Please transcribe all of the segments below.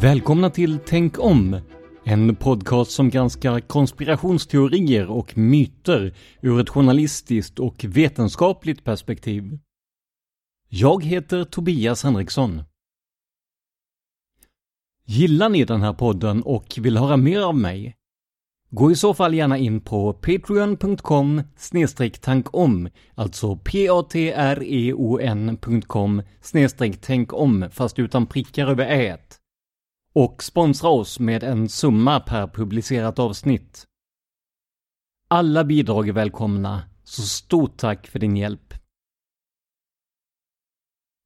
Välkomna till Tänk om, en podcast som granskar konspirationsteorier och myter ur ett journalistiskt och vetenskapligt perspektiv. Jag heter Tobias Henriksson. Gillar ni den här podden och vill höra mer av mig? Gå i så fall gärna in på patreon.com/tankom, alltså patreon.com/tänkom, fast utan prickar över ät. Och sponsra oss med en summa per publicerat avsnitt. Alla bidrag är välkomna, så stort tack för din hjälp.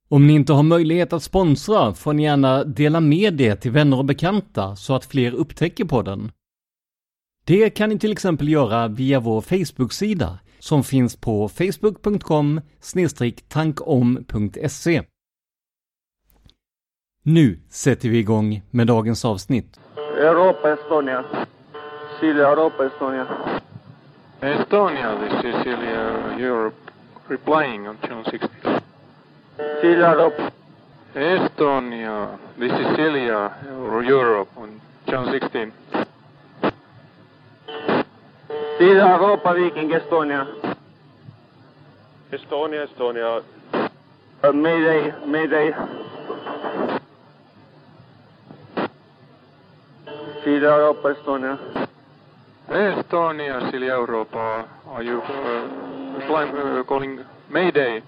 Om ni inte har möjlighet att sponsra får ni gärna dela med det till vänner och bekanta så att fler upptäcker podden. Det kan ni till exempel göra via vår Facebook-sida som finns på facebook.com/tankom.se. Nu sätter vi igång med dagens avsnitt. Europa, Estonia. Silja, Europa, Estonia. Estonia, this is Silja, Europe. Replying on June 6th. Silja, Europa. Estonia, this is Silja, Europe on June 16th. Silja, Europa, Viking, Estonia. Estonia, Estonia. Mayday, Mayday. Silja Europa, Estonia. Estonia, Silja Europa. Are you calling Mayday?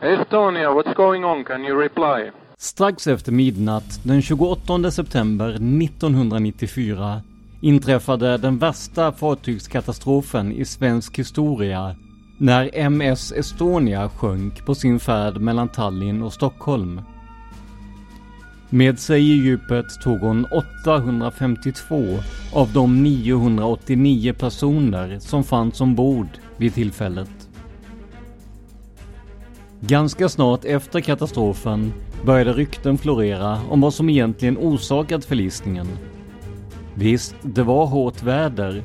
Estonia, what's going on? Can you reply? Strax efter midnatt den 28 september 1994 inträffade den värsta fartygskatastrofen i svensk historia, när MS Estonia sjönk på sin färd mellan Tallinn och Stockholm. Med sig i djupet tog hon 852 av de 989 personer som fanns ombord vid tillfället. Ganska snart efter katastrofen började rykten florera om vad som egentligen orsakat förlisningen. Visst, det var hårt väder.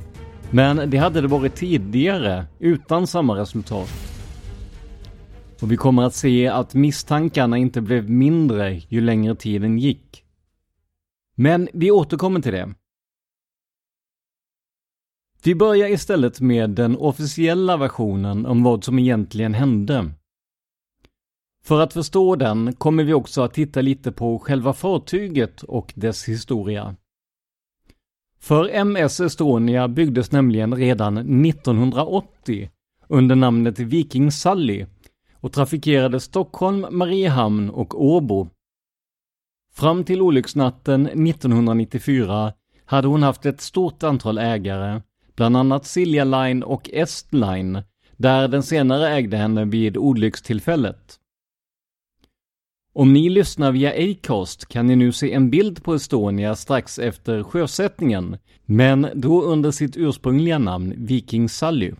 Men det hade det varit tidigare utan samma resultat. Och vi kommer att se att misstankarna inte blev mindre ju längre tiden gick. Men vi återkommer till det. Vi börjar istället med den officiella versionen om vad som egentligen hände. För att förstå den kommer vi också att titta lite på själva fartyget och dess historia. För MS Estonia byggdes nämligen redan 1980 under namnet Viking Sally och trafikerade Stockholm, Mariehamn och Åbo. Fram till olycksnatten 1994 hade hon haft ett stort antal ägare, bland annat Silja Line och Est Line, där den senare ägde henne vid olyckstillfället. Om ni lyssnar via Acast kan ni nu se en bild på Estonia strax efter sjösättningen, men då under sitt ursprungliga namn Viking Sally.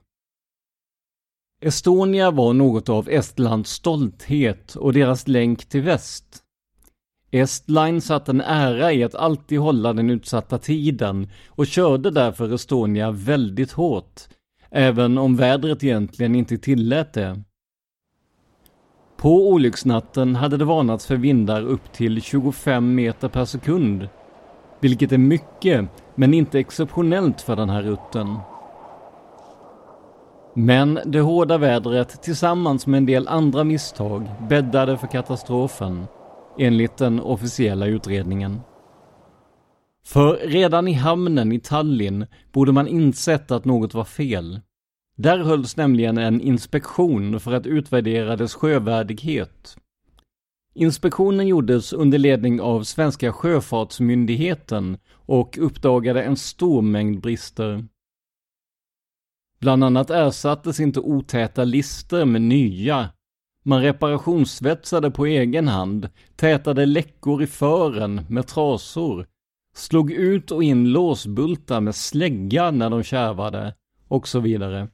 Estonia var något av Estlands stolthet och deras länk till väst. Est Line satt en ära i att alltid hålla den utsatta tiden och körde därför Estonia väldigt hårt, även om vädret egentligen inte tillät det. På olycksnatten hade det varnats för vindar upp till 25 meter per sekund, vilket är mycket men inte exceptionellt för den här rutten. Men det hårda vädret tillsammans med en del andra misstag bäddade för katastrofen, enligt den officiella utredningen. För redan i hamnen i Tallinn borde man insett att något var fel. Där hölls nämligen en inspektion för att utvärdera dess sjövärdighet. Inspektionen gjordes under ledning av Svenska Sjöfartsmyndigheten och uppdagade en stor mängd brister. Bland annat ersattes inte otäta lister med nya. Man reparationssvetsade på egen hand, tätade läckor i fören med trasor, slog ut och in låsbultar med slägga när de kärvade och så vidare.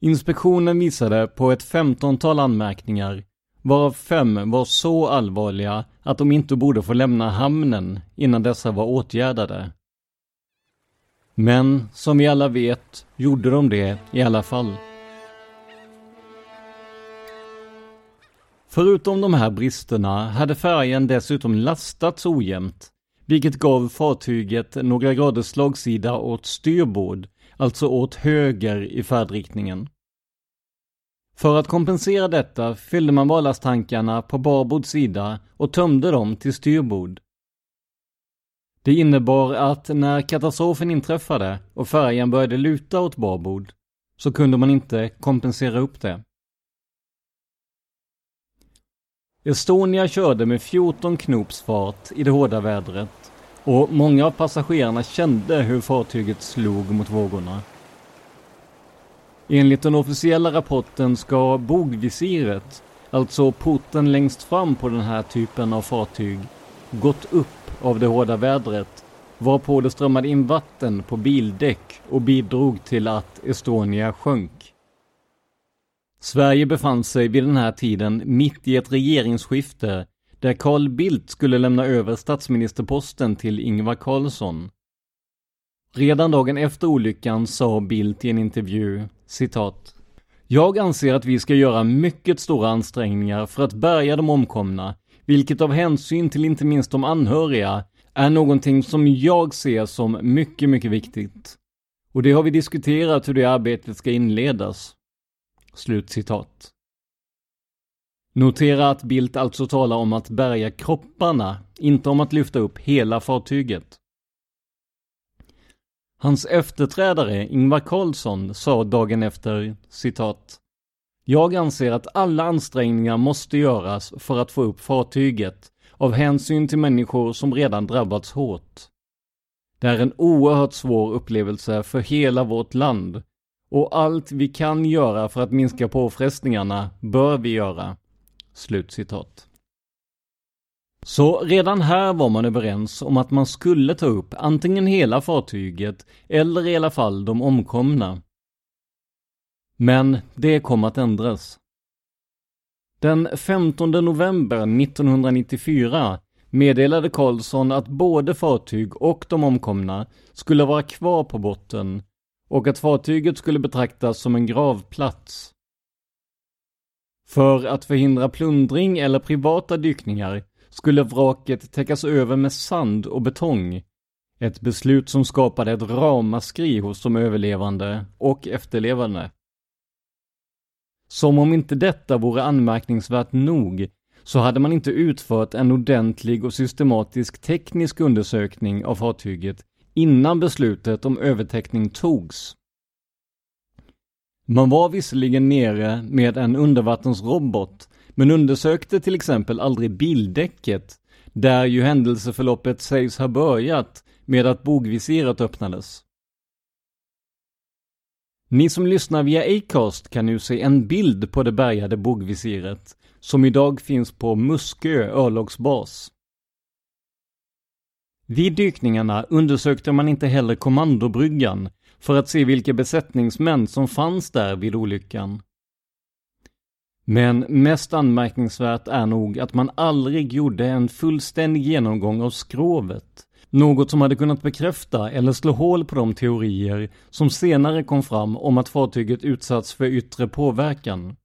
Inspektionen visade på ett 15-tal anmärkningar, varav 5 var så allvarliga att de inte borde få lämna hamnen innan dessa var åtgärdade. Men som vi alla vet gjorde de det i alla fall. Förutom de här bristerna hade färjan dessutom lastats ojämnt, vilket gav fartyget några graders slagsida åt styrbord, alltså åt höger i färdriktningen. För att kompensera detta fyllde man ballasttankarna på barbord sida och tömde dem till styrbord. Det innebar att när katastrofen inträffade och färjan började luta åt barbord så kunde man inte kompensera upp det. Estonia körde med 14 knops fart i det hårda vädret och många av passagerarna kände hur fartyget slog mot vågorna. Enligt den officiella rapporten ska bogvisiret, alltså porten längst fram på den här typen av fartyg, gått upp av det hårda vädret, varpå det strömmade in vatten på bildäck och bidrog till att Estonia sjönk. Sverige befann sig vid den här tiden mitt i ett regeringsskifte där Carl Bildt skulle lämna över statsministerposten till Ingvar Carlsson. Redan dagen efter olyckan sa Bildt i en intervju, citat: "Jag anser att vi ska göra mycket stora ansträngningar för att bärga de omkomna, vilket av hänsyn till inte minst de anhöriga är någonting som jag ser som mycket, mycket viktigt. Och det har vi diskuterat hur det arbetet ska inledas." Slutcitat. Notera att Bildt alltså talar om att bärga kropparna, inte om att lyfta upp hela fartyget. Hans efterträdare Ingvar Carlsson sa dagen efter, citat: "Jag anser att alla ansträngningar måste göras för att få upp fartyget av hänsyn till människor som redan drabbats hårt. Det är en oerhört svår upplevelse för hela vårt land. Och allt vi kan göra för att minska påfrestningarna bör vi göra." Slutcitat. Så redan här var man överens om att man skulle ta upp antingen hela fartyget eller i alla fall de omkomna. Men det kom att ändras. Den 15 november 1994 meddelade Carlsson att både fartyg och de omkomna skulle vara kvar på botten och att fartyget skulle betraktas som en gravplats. För att förhindra plundring eller privata dykningar skulle vraket täckas över med sand och betong, ett beslut som skapade ett ramaskri hos de överlevande och efterlevande. Som om inte detta vore anmärkningsvärt nog, så hade man inte utfört en ordentlig och systematisk teknisk undersökning av fartyget innan beslutet om övertäckning togs. Man var visserligen nere med en undervattensrobot, men undersökte till exempel aldrig bildäcket, där ju händelseförloppet sägs ha börjat med att bogvisiret öppnades. Ni som lyssnar via Acast kan nu se en bild på det bärgade bogvisiret, som idag finns på Muskö örlogsbas. Vid dykningarna undersökte man inte heller kommandobryggan för att se vilka besättningsmän som fanns där vid olyckan. Men mest anmärkningsvärt är nog att man aldrig gjorde en fullständig genomgång av skrovet, något som hade kunnat bekräfta eller slå hål på de teorier som senare kom fram om att fartyget utsatts för yttre påverkan.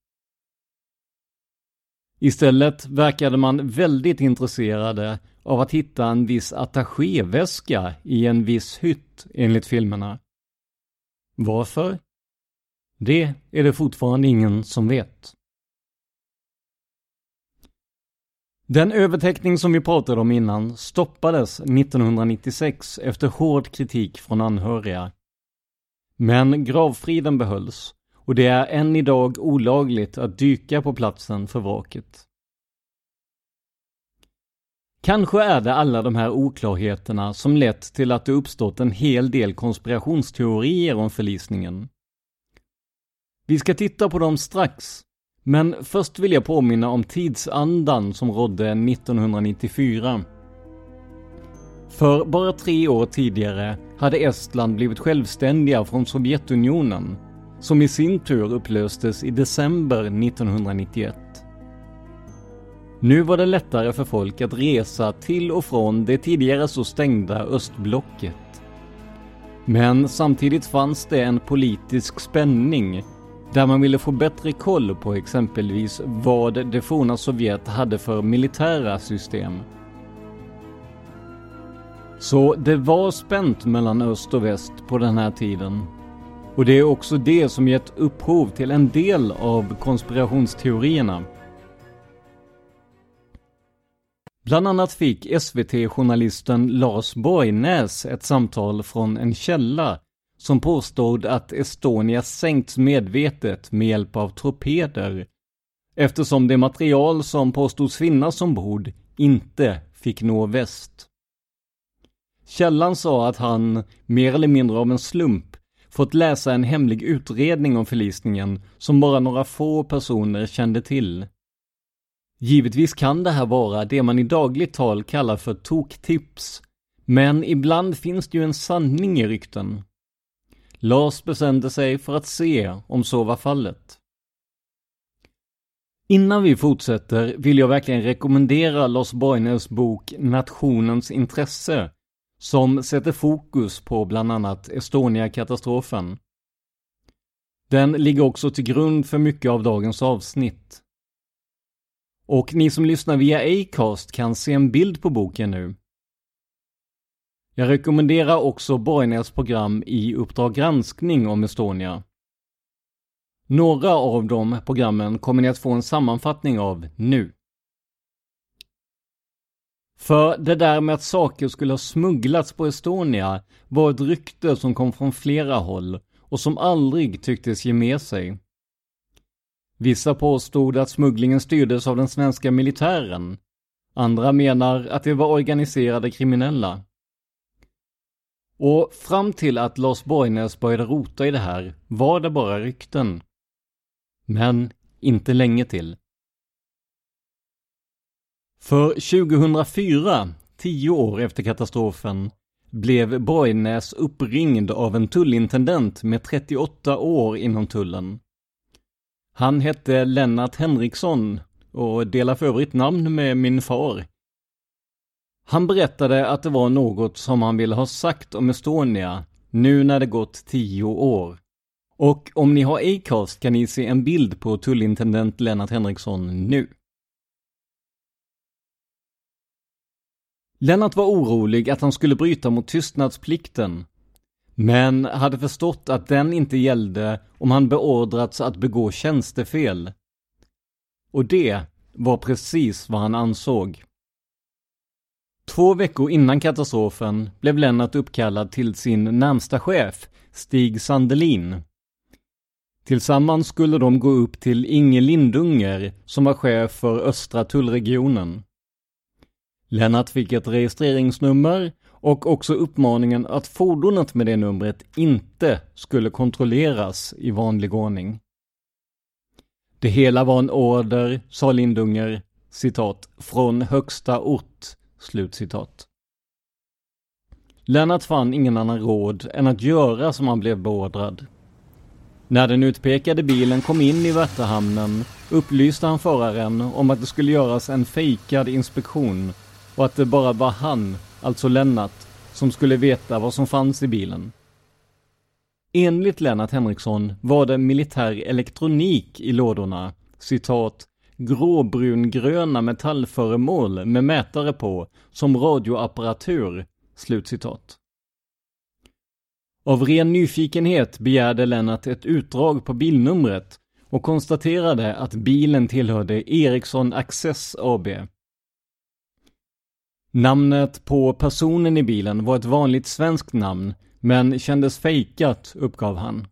Istället verkade man väldigt intresserade av att hitta en viss attachéväska i en viss hytt enligt filmerna. Varför? Det är det fortfarande ingen som vet. Den övertäckning som vi pratade om innan stoppades 1996 efter hård kritik från anhöriga. Men gravfriden behölls och det är än idag olagligt att dyka på platsen för vraket. Kanske är det alla de här oklarheterna som lett till att det uppstått en hel del konspirationsteorier om förlisningen. Vi ska titta på dem strax. Men först vill jag påminna om tidsandan som rådde 1994. För bara 3 år tidigare hade Estland blivit självständiga från Sovjetunionen, som i sin tur upplöstes i december 1991. Nu var det lättare för folk att resa till och från det tidigare så stängda östblocket. Men samtidigt fanns det en politisk spänning där man ville få bättre koll på exempelvis vad det forna Sovjet hade för militära system. Så det var spänt mellan öst och väst på den här tiden. Och det är också det som gett upphov till en del av konspirationsteorierna. Bland annat fick SVT-journalisten Lars Borgnäs ett samtal från en källa som påstod att Estonia sänkts medvetet med hjälp av torpeder, eftersom det material som påstods finnas ombord inte fick nå väst. Källan sa att han, mer eller mindre av en slump, fått läsa en hemlig utredning om förlisningen som bara några få personer kände till. Givetvis kan det här vara det man i dagligt tal kallar för toktips, men ibland finns det ju en sanning i rykten. Lars bestämde sig för att se om så var fallet. Innan vi fortsätter vill jag verkligen rekommendera Lars Borgnäs bok Nationens intresse, som sätter fokus på bland annat Estonia-katastrofen. Den ligger också till grund för mycket av dagens avsnitt. Och ni som lyssnar via Acast kan se en bild på boken nu. Jag rekommenderar också Borgnäs program i Uppdrag granskning om Estonia. Några av de programmen kommer ni att få en sammanfattning av nu. För det där med att saker skulle ha smugglats på Estonia var ett rykte som kom från flera håll och som aldrig tycktes ge med sig. Vissa påstod att smugglingen styrdes av den svenska militären. Andra menar att det var organiserade kriminella. Och fram till att Lars Borgnäs började rota i det här var det bara rykten. Men inte länge till. För 2004, 10 år efter katastrofen, blev Borgnäs uppringd av en tullintendent med 38 år inom tullen. Han hette Lennart Henriksson och delar för övrigt namn med min far. Han berättade att det var något som han ville ha sagt om Estonia nu när det gått 10 år. Och om ni har Acast kan ni se en bild på tullintendent Lennart Henriksson nu. Lennart var orolig att han skulle bryta mot tystnadsplikten. men hade förstått att den inte gällde om han beordrats att begå tjänstefel. Och det var precis vad han ansåg. 2 veckor innan katastrofen blev Lennart uppkallad till sin närmsta chef, Stig Sandelin. Tillsammans skulle de gå upp till Inge Lindunger som var chef för östra tullregionen. Lennart fick ett registreringsnummer och också uppmaningen att fordonet med det numret inte skulle kontrolleras i vanlig ordning. Det hela var en order, sa Lindunger, citat, från högsta ort, slutcitat. Lennart fann ingen annan råd än att göra som han blev beordrad. När den utpekade bilen kom in i Värtahamnen upplyste han föraren om att det skulle göras en fejkad inspektion och att det bara var han, alltså Lennart, som skulle veta vad som fanns i bilen. Enligt Lennart Henriksson var det militär elektronik i lådorna, citat, gråbrungröna metallföremål med mätare på som radioapparatur, slutcitat. Av ren nyfikenhet begärde Lennart ett utdrag på bilnumret och konstaterade att bilen tillhörde Ericsson Access AB. Namnet på personen i bilen var ett vanligt svenskt namn men kändes fejkat, uppgav han.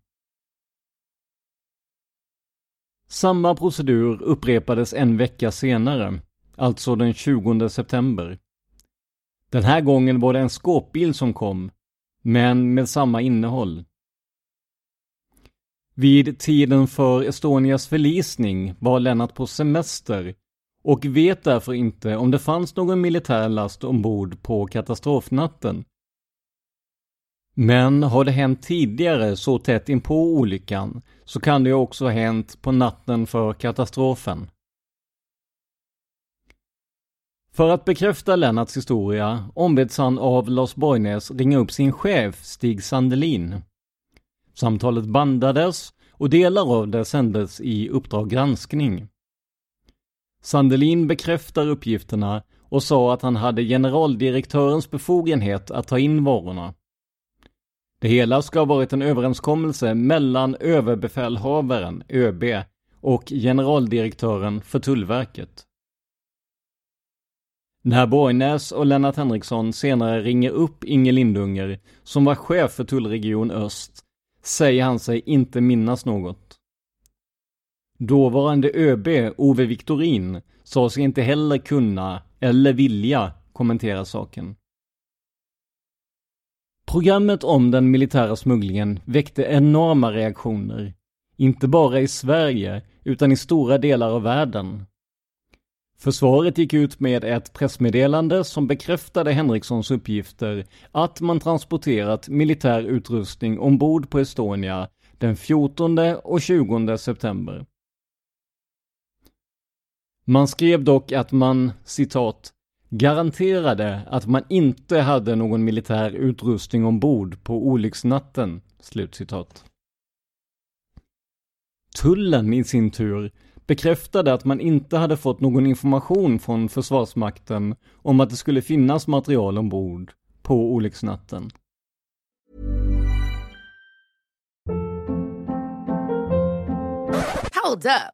Samma procedur upprepades en vecka senare, alltså den 20 september. Den här gången var det en skåpbil som kom, men med samma innehåll. Vid tiden för Estonias förlisning var Lennart på semester och vet därför inte om det fanns någon militär last ombord på katastrofnatten. Men har det hänt tidigare så tätt in på olyckan så kan det också ha hänt på natten för katastrofen. För att bekräfta Lennarts historia ombeds han av Lars Borgnäs ringa upp sin chef Stig Sandelin. Samtalet bandades och delar av det sändes i Uppdrag granskning. Sandelin bekräftar uppgifterna och sa att han hade generaldirektörens befogenhet att ta in varorna. Det hela ska ha varit en överenskommelse mellan överbefälhavaren, ÖB, och generaldirektören för Tullverket. När Borgnäs och Lennart Henriksson senare ringer upp Inge Lindunger, som var chef för Tullregion Öst, säger han sig inte minnas något. Dåvarande ÖB, Ove Viktorin, sa sig inte heller kunna eller vilja kommentera saken. Programmet om den militära smugglingen väckte enorma reaktioner, inte bara i Sverige utan i stora delar av världen. Försvaret gick ut med ett pressmeddelande som bekräftade Henrikssons uppgifter att man transporterat militär utrustning ombord på Estonia den 14 och 20 september. Man skrev dock att man, citat, garanterade att man inte hade någon militär utrustning ombord på olycksnatten, slutcitat. Tullen i sin tur bekräftade att man inte hade fått någon information från Försvarsmakten om att det skulle finnas material ombord på olycksnatten. Hold up.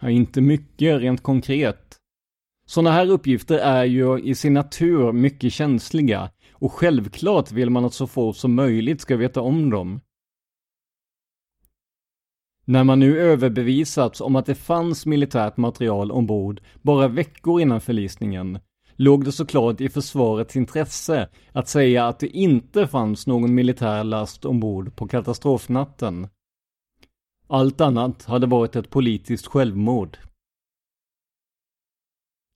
Ja, inte mycket rent konkret. Sådana här uppgifter är ju i sin natur mycket känsliga och självklart vill man att så få som möjligt ska veta om dem. När man nu överbevisats om att det fanns militärt material ombord bara veckor innan förlisningen låg det såklart i försvarets intresse att säga att det inte fanns någon militär last ombord på katastrofnatten. Allt annat hade varit ett politiskt självmord.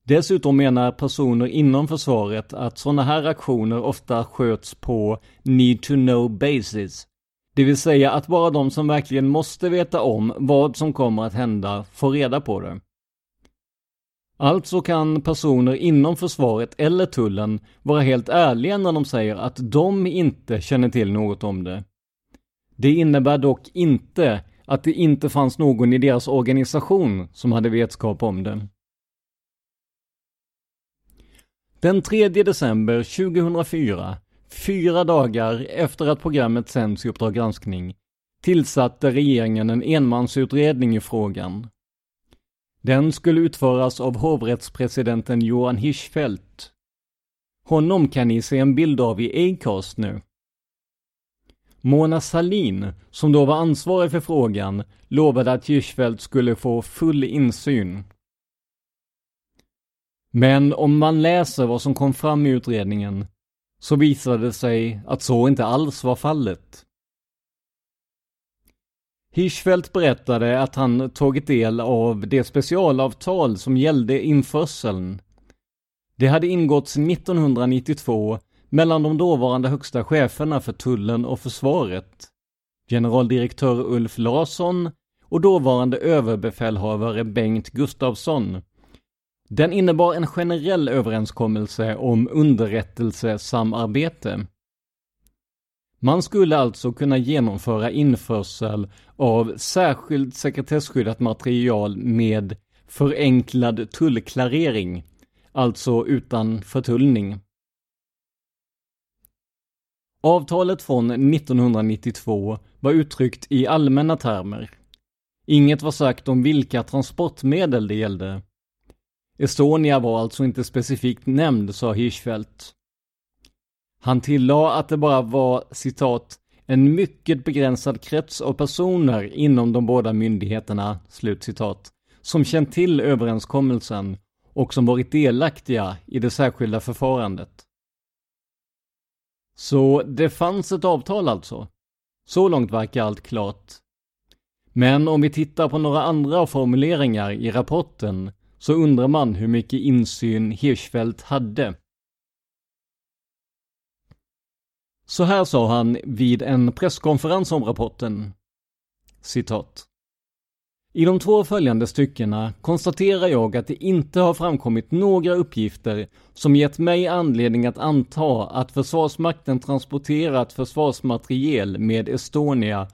Dessutom menar personer inom försvaret att sådana här aktioner ofta sköts på need to know basis. Det vill säga att bara de som verkligen måste veta om vad som kommer att hända får reda på det. Alltså kan personer inom försvaret eller tullen vara helt ärliga när de säger att de inte känner till något om det. Det innebär dock inte att det inte fanns någon i deras organisation som hade vetskap om det. Den 3 december 2004, 4 dagar efter att programmet sänds i Uppdrag granskning, tillsatte regeringen en enmansutredning i frågan. Den skulle utföras av hovrättspresidenten Johan Hirschfeldt. Honom kan ni se en bild av i Acast nu. Mona Sahlin, som då var ansvarig för frågan, lovade att Hirschfeldt skulle få full insyn. Men om man läser vad som kom fram i utredningen så visade det sig att så inte alls var fallet. Hirschfeldt berättade att han tagit del av det specialavtal som gällde införseln. Det hade ingåtts 1992 mellan de dåvarande högsta cheferna för tullen och försvaret, generaldirektör Ulf Larsson och dåvarande överbefälhavare Bengt Gustafsson. Den innebar en generell överenskommelse om underrättelsesamarbete. Man skulle alltså kunna genomföra införsel av särskilt sekretesskyddat material med förenklad tullklarering, alltså utan förtullning. Avtalet från 1992 var uttryckt i allmänna termer. Inget var sagt om vilka transportmedel det gällde. Estonia var alltså inte specifikt nämnd, sa Hirschfeldt. Han tillade att det bara var, citat, en mycket begränsad krets av personer inom de båda myndigheterna, slutcitat, som känt till överenskommelsen och som varit delaktiga i det särskilda förfarandet. Så det fanns ett avtal alltså. Så långt verkar allt klart. Men om vi tittar på några andra formuleringar i rapporten så undrar man hur mycket insyn Hirschfeldt hade. Så här sa han vid en presskonferens om rapporten. Citat. I de 2 följande styckena konstaterar jag att det inte har framkommit några uppgifter som gett mig anledning att anta att Försvarsmakten transporterat försvarsmateriel med Estonia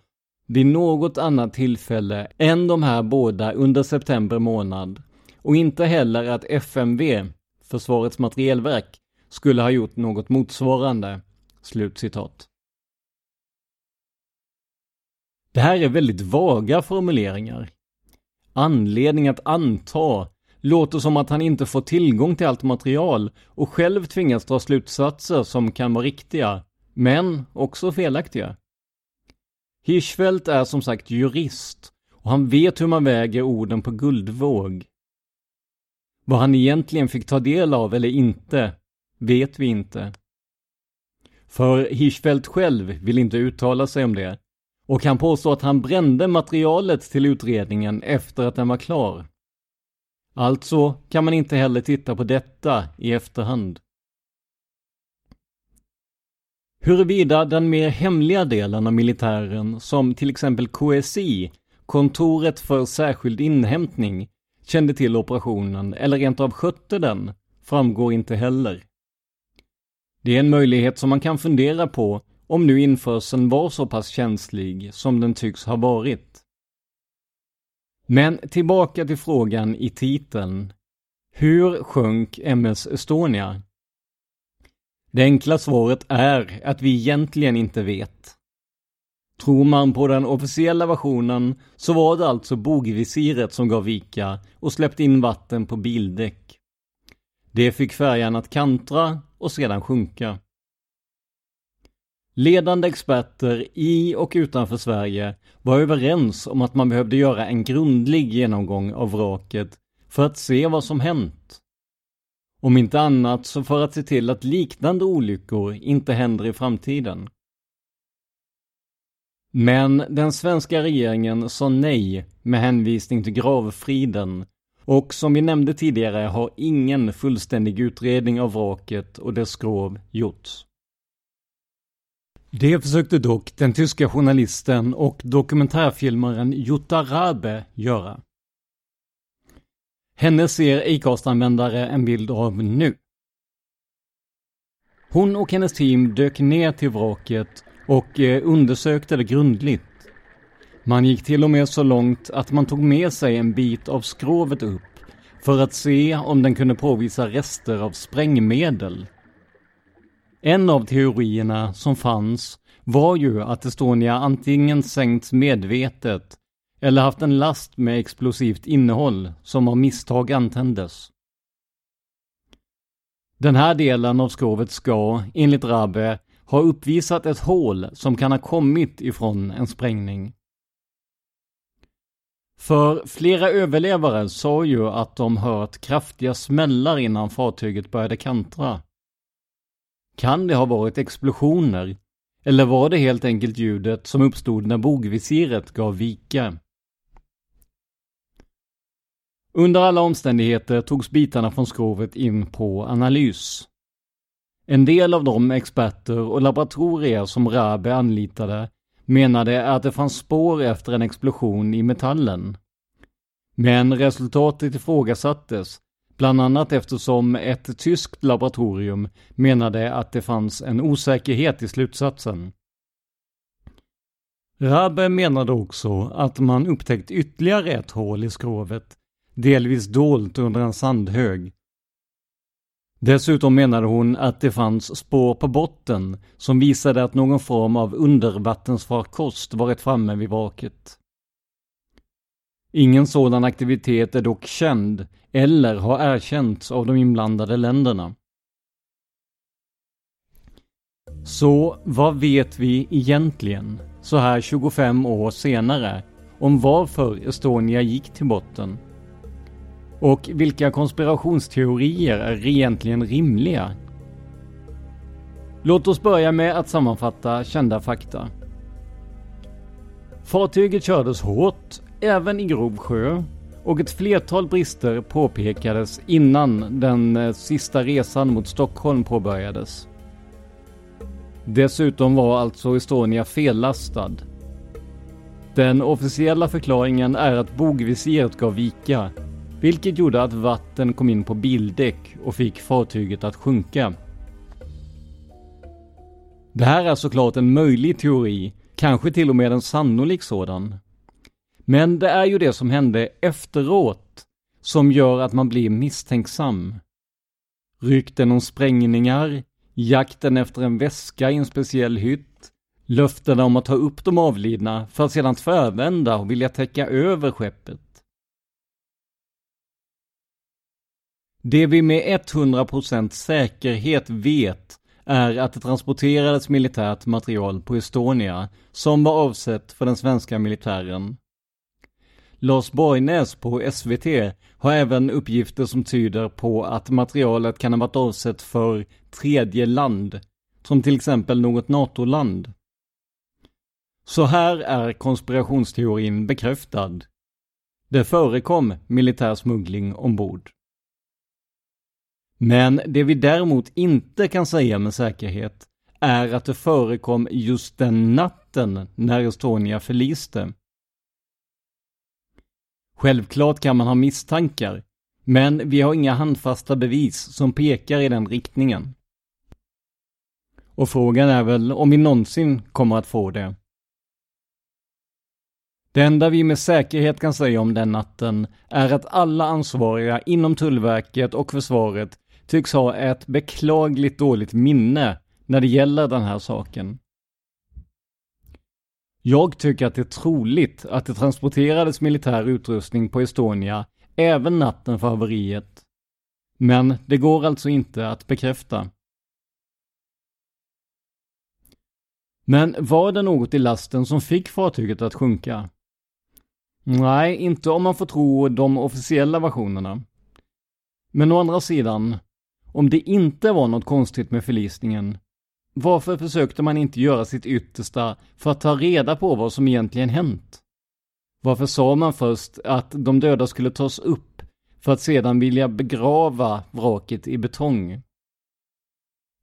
vid något annat tillfälle än de här båda under september månad. Och inte heller att FMV, Försvarets materielverk, skulle ha gjort något motsvarande. Slutcitat. Det här är väldigt vaga formuleringar. Anledning att anta låter som att han inte får tillgång till allt material och själv tvingas dra slutsatser som kan vara riktiga, men också felaktiga. Hirschfeldt är som sagt jurist och han vet hur man väger orden på guldvåg. Vad han egentligen fick ta del av eller inte vet vi inte. För Hirschfeldt själv vill inte uttala sig om det och kan påstå att han brände materialet till utredningen efter att den var klar. Alltså kan man inte heller titta på detta i efterhand. Huruvida den mer hemliga delen av militären som till exempel KSI, kontoret för särskild inhämtning, kände till operationen eller rent av skötte den, framgår inte heller. Det är en möjlighet som man kan fundera på om nu införseln var så pass känslig som den tycks ha varit. Men tillbaka till frågan i titeln. Hur sjönk MS Estonia? Det enkla svaret är att vi egentligen inte vet. Tror man på den officiella versionen så var det alltså bogvisiret som gav vika och släppte in vatten på bildäck. Det fick färjan att kantra och sedan sjunka. Ledande experter i och utanför Sverige var överens om att man behövde göra en grundlig genomgång av vraket för att se vad som hänt. Om inte annat så för att se till att liknande olyckor inte händer i framtiden. Men den svenska regeringen sa nej med hänvisning till gravfriden och som vi nämnde tidigare har ingen fullständig utredning av vraket och dess skrov gjorts. Det försökte dock den tyska journalisten och dokumentärfilmaren Jutta Rabe göra. Henne ser Acast-användare en bild av nu. Hon och hennes team dök ner till vraket och undersökte det grundligt. Man gick till och med så långt att man tog med sig en bit av skrovet upp för att se om den kunde påvisa rester av sprängmedel. En av teorierna som fanns var ju att Estonia antingen sänkts medvetet eller haft en last med explosivt innehåll som av misstag antändes. Den här delen av skrovet ska, enligt Rabe, ha uppvisat ett hål som kan ha kommit ifrån en sprängning. För flera överlevare sa ju att de hört kraftiga smällar innan fartyget började kantra. Kan det ha varit explosioner? Eller var det helt enkelt ljudet som uppstod när bogvisiret gav vika? Under alla omständigheter togs bitarna från skrovet in på analys. En del av de experter och laboratorier som Rabe anlitade menade att det fanns spår efter en explosion i metallen. Men resultatet ifrågasattes, bland annat eftersom ett tyskt laboratorium menade att det fanns en osäkerhet i slutsatsen. Rabe menade också att man upptäckt ytterligare ett hål i skrovet, delvis dolt under en sandhög. Dessutom menade hon att det fanns spår på botten som visade att någon form av undervattensfarkost varit framme vid vraket. Ingen sådan aktivitet är dock känd eller har erkänts av de inblandade länderna. Så vad vet vi egentligen, så här 25 år senare, om varför Estonia gick till botten? Och vilka konspirationsteorier är egentligen rimliga? Låt oss börja med att sammanfatta kända fakta. Fartyget kördes hårt, även i grov sjö, och ett flertal brister påpekades innan den sista resan mot Stockholm påbörjades. Dessutom var alltså Estonia fellastad. Den officiella förklaringen är att bogvisiret gav vika, vilket gjorde att vatten kom in på bildäck och fick fartyget att sjunka. Det här är såklart en möjlig teori, kanske till och med en sannolik sådan. Men det är ju det som hände efteråt som gör att man blir misstänksam. Rykten om sprängningar, jakten efter en väska i en speciell hytt, löftena om att ta upp de avlidna för att sedan tvärvända och vilja täcka över skeppet. Det vi med 100% säkerhet vet är att det transporterades militärt material på Estonia som var avsett för den svenska militären. Lars Borgnäs på SVT har även uppgifter som tyder på att materialet kan ha varit avsett för tredje land, som till exempel något NATO-land. Så här är konspirationsteorin bekräftad. Det förekom militär smuggling ombord. Men det vi däremot inte kan säga med säkerhet är att det förekom just den natten när Estonia förliste. Självklart kan man ha misstankar, men vi har inga handfasta bevis som pekar i den riktningen. Och frågan är väl om vi någonsin kommer att få det. Det enda vi med säkerhet kan säga om den natten är att alla ansvariga inom Tullverket och försvaret tycks ha ett beklagligt dåligt minne när det gäller den här saken. Jag tycker att det är troligt att det transporterades militär utrustning på Estonia även natten för haveriet. Men det går alltså inte att bekräfta. Men var det något i lasten som fick fartyget att sjunka? Nej, inte om man får tro de officiella versionerna. Men å andra sidan, om det inte var något konstigt med förlisningen, varför försökte man inte göra sitt yttersta för att ta reda på vad som egentligen hänt? Varför sa man först att de döda skulle tas upp för att sedan vilja begrava vraket i betong?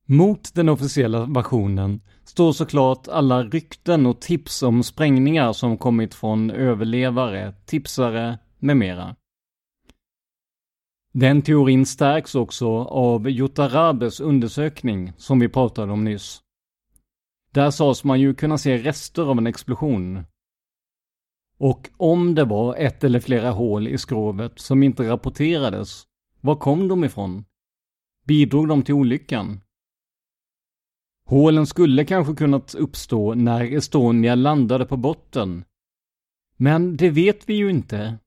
Mot den officiella versionen står såklart alla rykten och tips om sprängningar som kommit från överlevare, tipsare med mera. Den teorin stärks också av Jutta Rabes undersökning som vi pratade om nyss. Där sades man ju kunna se rester av en explosion. Och om det var ett eller flera hål i skrovet som inte rapporterades, var kom de ifrån? Bidrog de till olyckan? Hålen skulle kanske kunnat uppstå när Estonia landade på botten. Men det vet vi ju inte.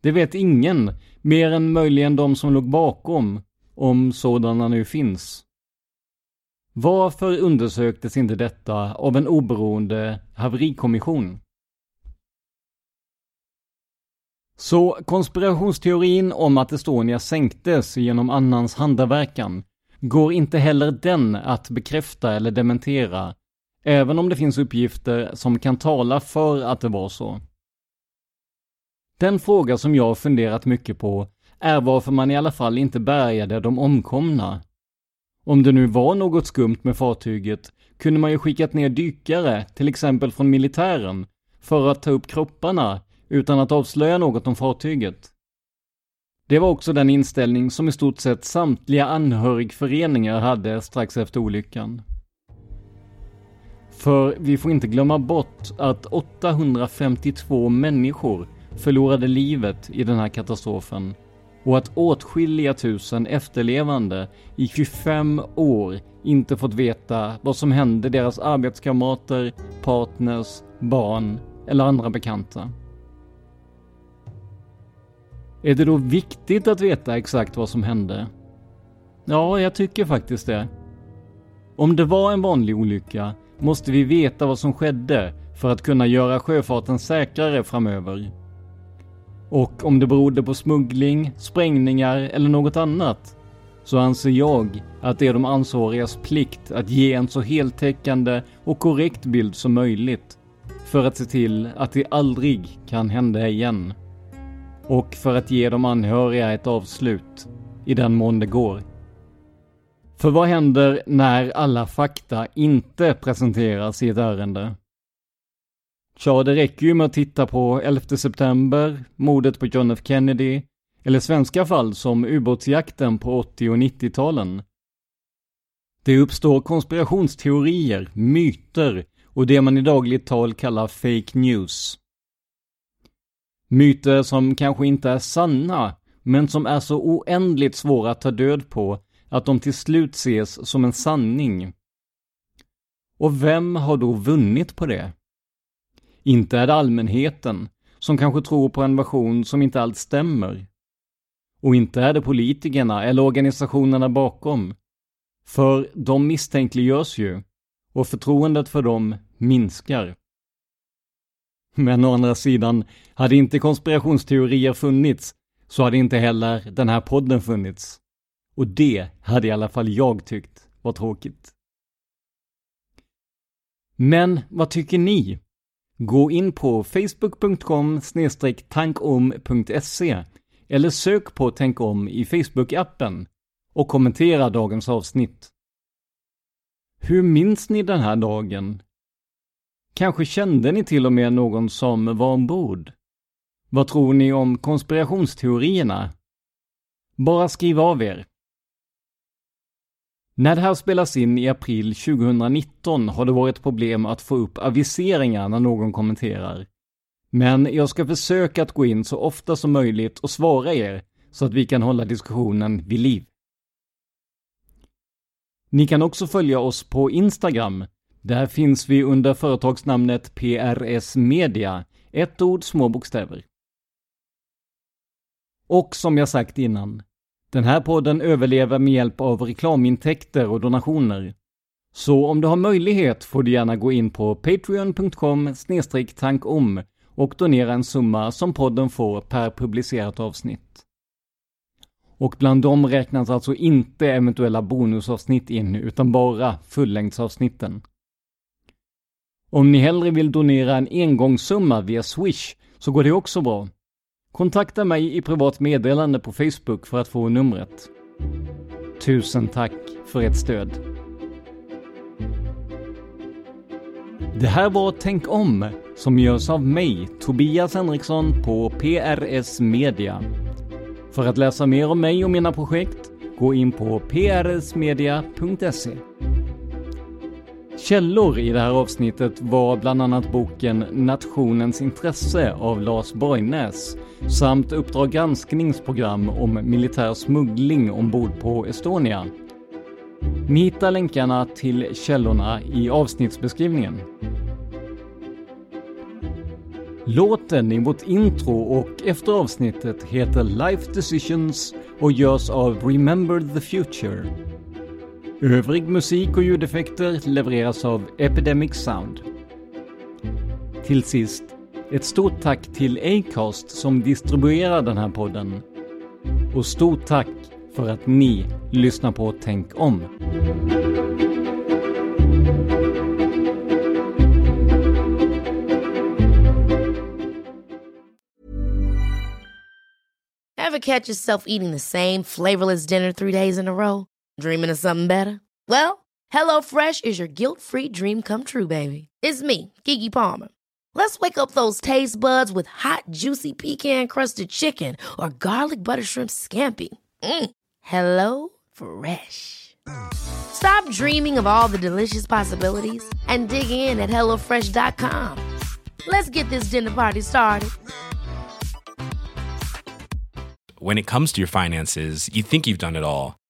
Det vet ingen, mer än möjligen de som låg bakom, om sådana nu finns. Varför undersöktes inte detta av en oberoende haverikommission? Så konspirationsteorin om att Estonia sänktes genom annans handaverkan går inte heller den att bekräfta eller dementera, även om det finns uppgifter som kan tala för att det var så. Den fråga som jag funderat mycket på är varför man i alla fall inte bärgade de omkomna. Om det nu var något skumt med fartyget kunde man ju skickat ner dykare, till exempel från militären, för att ta upp kropparna utan att avslöja något om fartyget. Det var också den inställning som i stort sett samtliga anhörigföreningar hade strax efter olyckan. För vi får inte glömma bort att 852 människor förlorade livet i den här katastrofen och att åtskilliga tusen efterlevande i 25 år inte fått veta vad som hände deras arbetskamrater, partners, barn eller andra bekanta. Är det då viktigt att veta exakt vad som hände? Ja, jag tycker faktiskt det. Om det var en vanlig olycka måste vi veta vad som skedde för att kunna göra sjöfarten säkrare framöver. Och om det berodde på smuggling, sprängningar eller något annat, så anser jag att det är de ansvarigas plikt att ge en så heltäckande och korrekt bild som möjligt för att se till att det aldrig kan hända igen. Och för att ge de anhöriga ett avslut, i den mån det går. För vad händer när alla fakta inte presenteras i ett ärende? Ja, det räcker ju med att titta på 11 september, mordet på John F. Kennedy, eller svenska fall som ubåtsjakten på 80- och 90-talen. Det uppstår konspirationsteorier, myter och det man i dagligt tal kallar fake news. Myter som kanske inte är sanna, men som är så oändligt svåra att ta död på att de till slut ses som en sanning. Och vem har då vunnit på det? Inte är det allmänheten, som kanske tror på en version som inte alls stämmer. Och inte är det politikerna eller organisationerna bakom. För de misstänkliggörs ju, och förtroendet för dem minskar. Men å andra sidan, hade inte konspirationsteorier funnits så hade inte heller den här podden funnits. Och det hade i alla fall jag tyckt var tråkigt. Men vad tycker ni? Gå in på facebook.com/tankom.se eller sök på Tänk om i Facebook-appen och kommentera dagens avsnitt. Hur minns ni den här dagen? Kanske kände ni till och med någon som var ombord? Vad tror ni om konspirationsteorierna? Bara skriv av er. När det här spelas in i april 2019 har det varit problem att få upp aviseringar när någon kommenterar. Men jag ska försöka att gå in så ofta som möjligt och svara er så att vi kan hålla diskussionen vid liv. Ni kan också följa oss på Instagram. Där finns vi under företagsnamnet PRS Media, ett ord, små bokstäver. Och som jag sagt innan, den här podden överlever med hjälp av reklamintäkter och donationer. Så om du har möjlighet får du gärna gå in på patreon.com/tankom och donera en summa som podden får per publicerat avsnitt. Och bland dem räknas alltså inte eventuella bonusavsnitt in utan bara fullängdsavsnitten. Om ni hellre vill donera en engångssumma via Swish så går det också bra. Kontakta mig i privat meddelande på Facebook för att få numret. Tusen tack för ert stöd. Det här var Tänk om, som görs av mig, Tobias Henriksson, på PRS Media. För att läsa mer om mig och mina projekt, gå in på prsmedia.se. Källor i det här avsnittet var bland annat boken Nationens intresse av Lars Borgnäs samt Uppdrag granskningsprogram om militär smuggling ombord på Estonia. Ni hittar länkarna till källorna i avsnittsbeskrivningen. Låten i vårt intro och efter avsnittet heter Life Decisions och görs av Remember the Future. Övrig musik och ljudeffekter levereras av Epidemic Sound. Till sist, ett stort tack till Acast som distribuerar den här podden. Och stort tack för att ni lyssnar på Tänk om. Ever catch yourself eating the same flavorless dinner 3 days in a row? Dreaming of something better? Well, HelloFresh is your guilt-free dream come true, baby. It's me, Keke Palmer. Let's wake up those taste buds with hot, juicy pecan-crusted chicken or garlic butter shrimp scampi. Hello Fresh. Stop dreaming of all the delicious possibilities and dig in at HelloFresh.com. Let's get this dinner party started. When it comes to your finances, you think you've done it all.